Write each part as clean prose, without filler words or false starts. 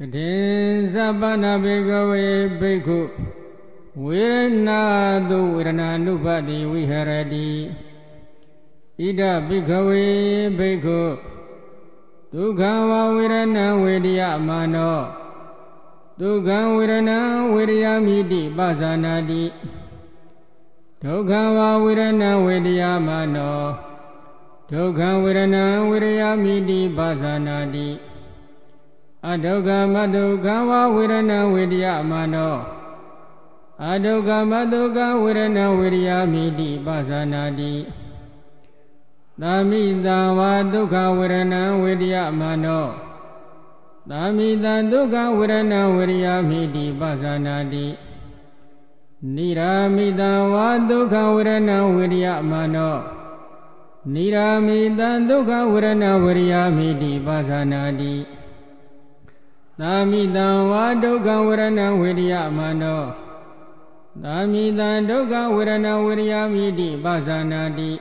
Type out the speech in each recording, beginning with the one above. Katisabana bhikkhave bhikkhu vedanātu vedanānupassī viharati. Ida bhikkhave bhikkhu dukkhaṁ vedana vediyamano dukkhaṁ vedana vediyamiti pasanati. Dukkhaṁ vedana vediyamano dukkhaṁ vedana vediyamiti pasanati. Adogama dogama vedana vediyamano adogama dogama vedana vediyamiti pasanati. Dhamita va dukkha vedana vediyamano dhamita dukkha vedana vediyamiti pasanati. Niramita va dukkha vedana vediyamano niramita dukkha vedana vediyamiti pasanati. Dhamita va dukkha vedana vediyamano dhamita dukkha vedana vediyamiti pasanati.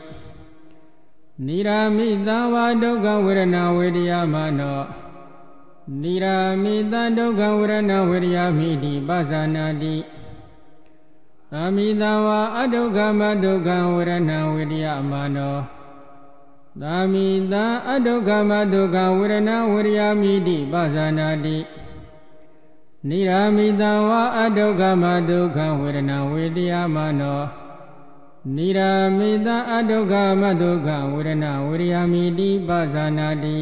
Niramita va dukkha vedana vediyamano niramita dukkha vedana vediyamiti pasanati. Dhamita va adukkha dukkha vedana vediyamano dhamita adukkha dukkha vedana vediyamiti pasanati. Niramita va adukkha dukkha vedana vediyamano niramita adukkha dukkha vedana vediyamiti pasanati.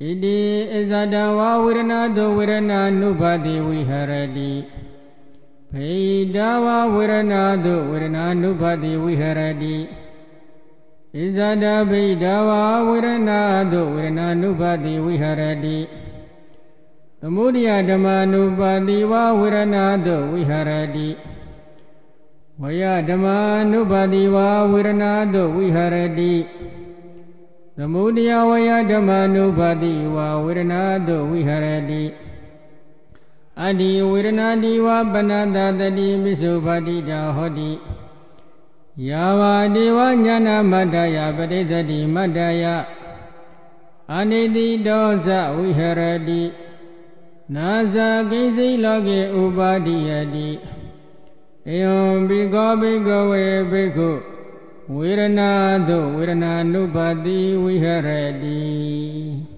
Iti isadava vedanātu vedanānupassī viharati bhedava vedanātu vedanānupassī viharati. Izada bhikkhava vedanātu vedanānupassī viharati. Tamudiya dhammanupassī va vedanātu viharati. Vaya dhammanupassī va vedanātu viharati. Tamudiya vaya dhammanupassī va vedanātu viharati. Adi vedanāti va panatatati visupadita hoti. Yāvadeva ñāṇamattāya paṭissatimattāya anissito sa viharati nāsa kiñci loke upādiyati. Evaṃ bhikkhave bhikkhu vedanātu vedanānupassī viharati.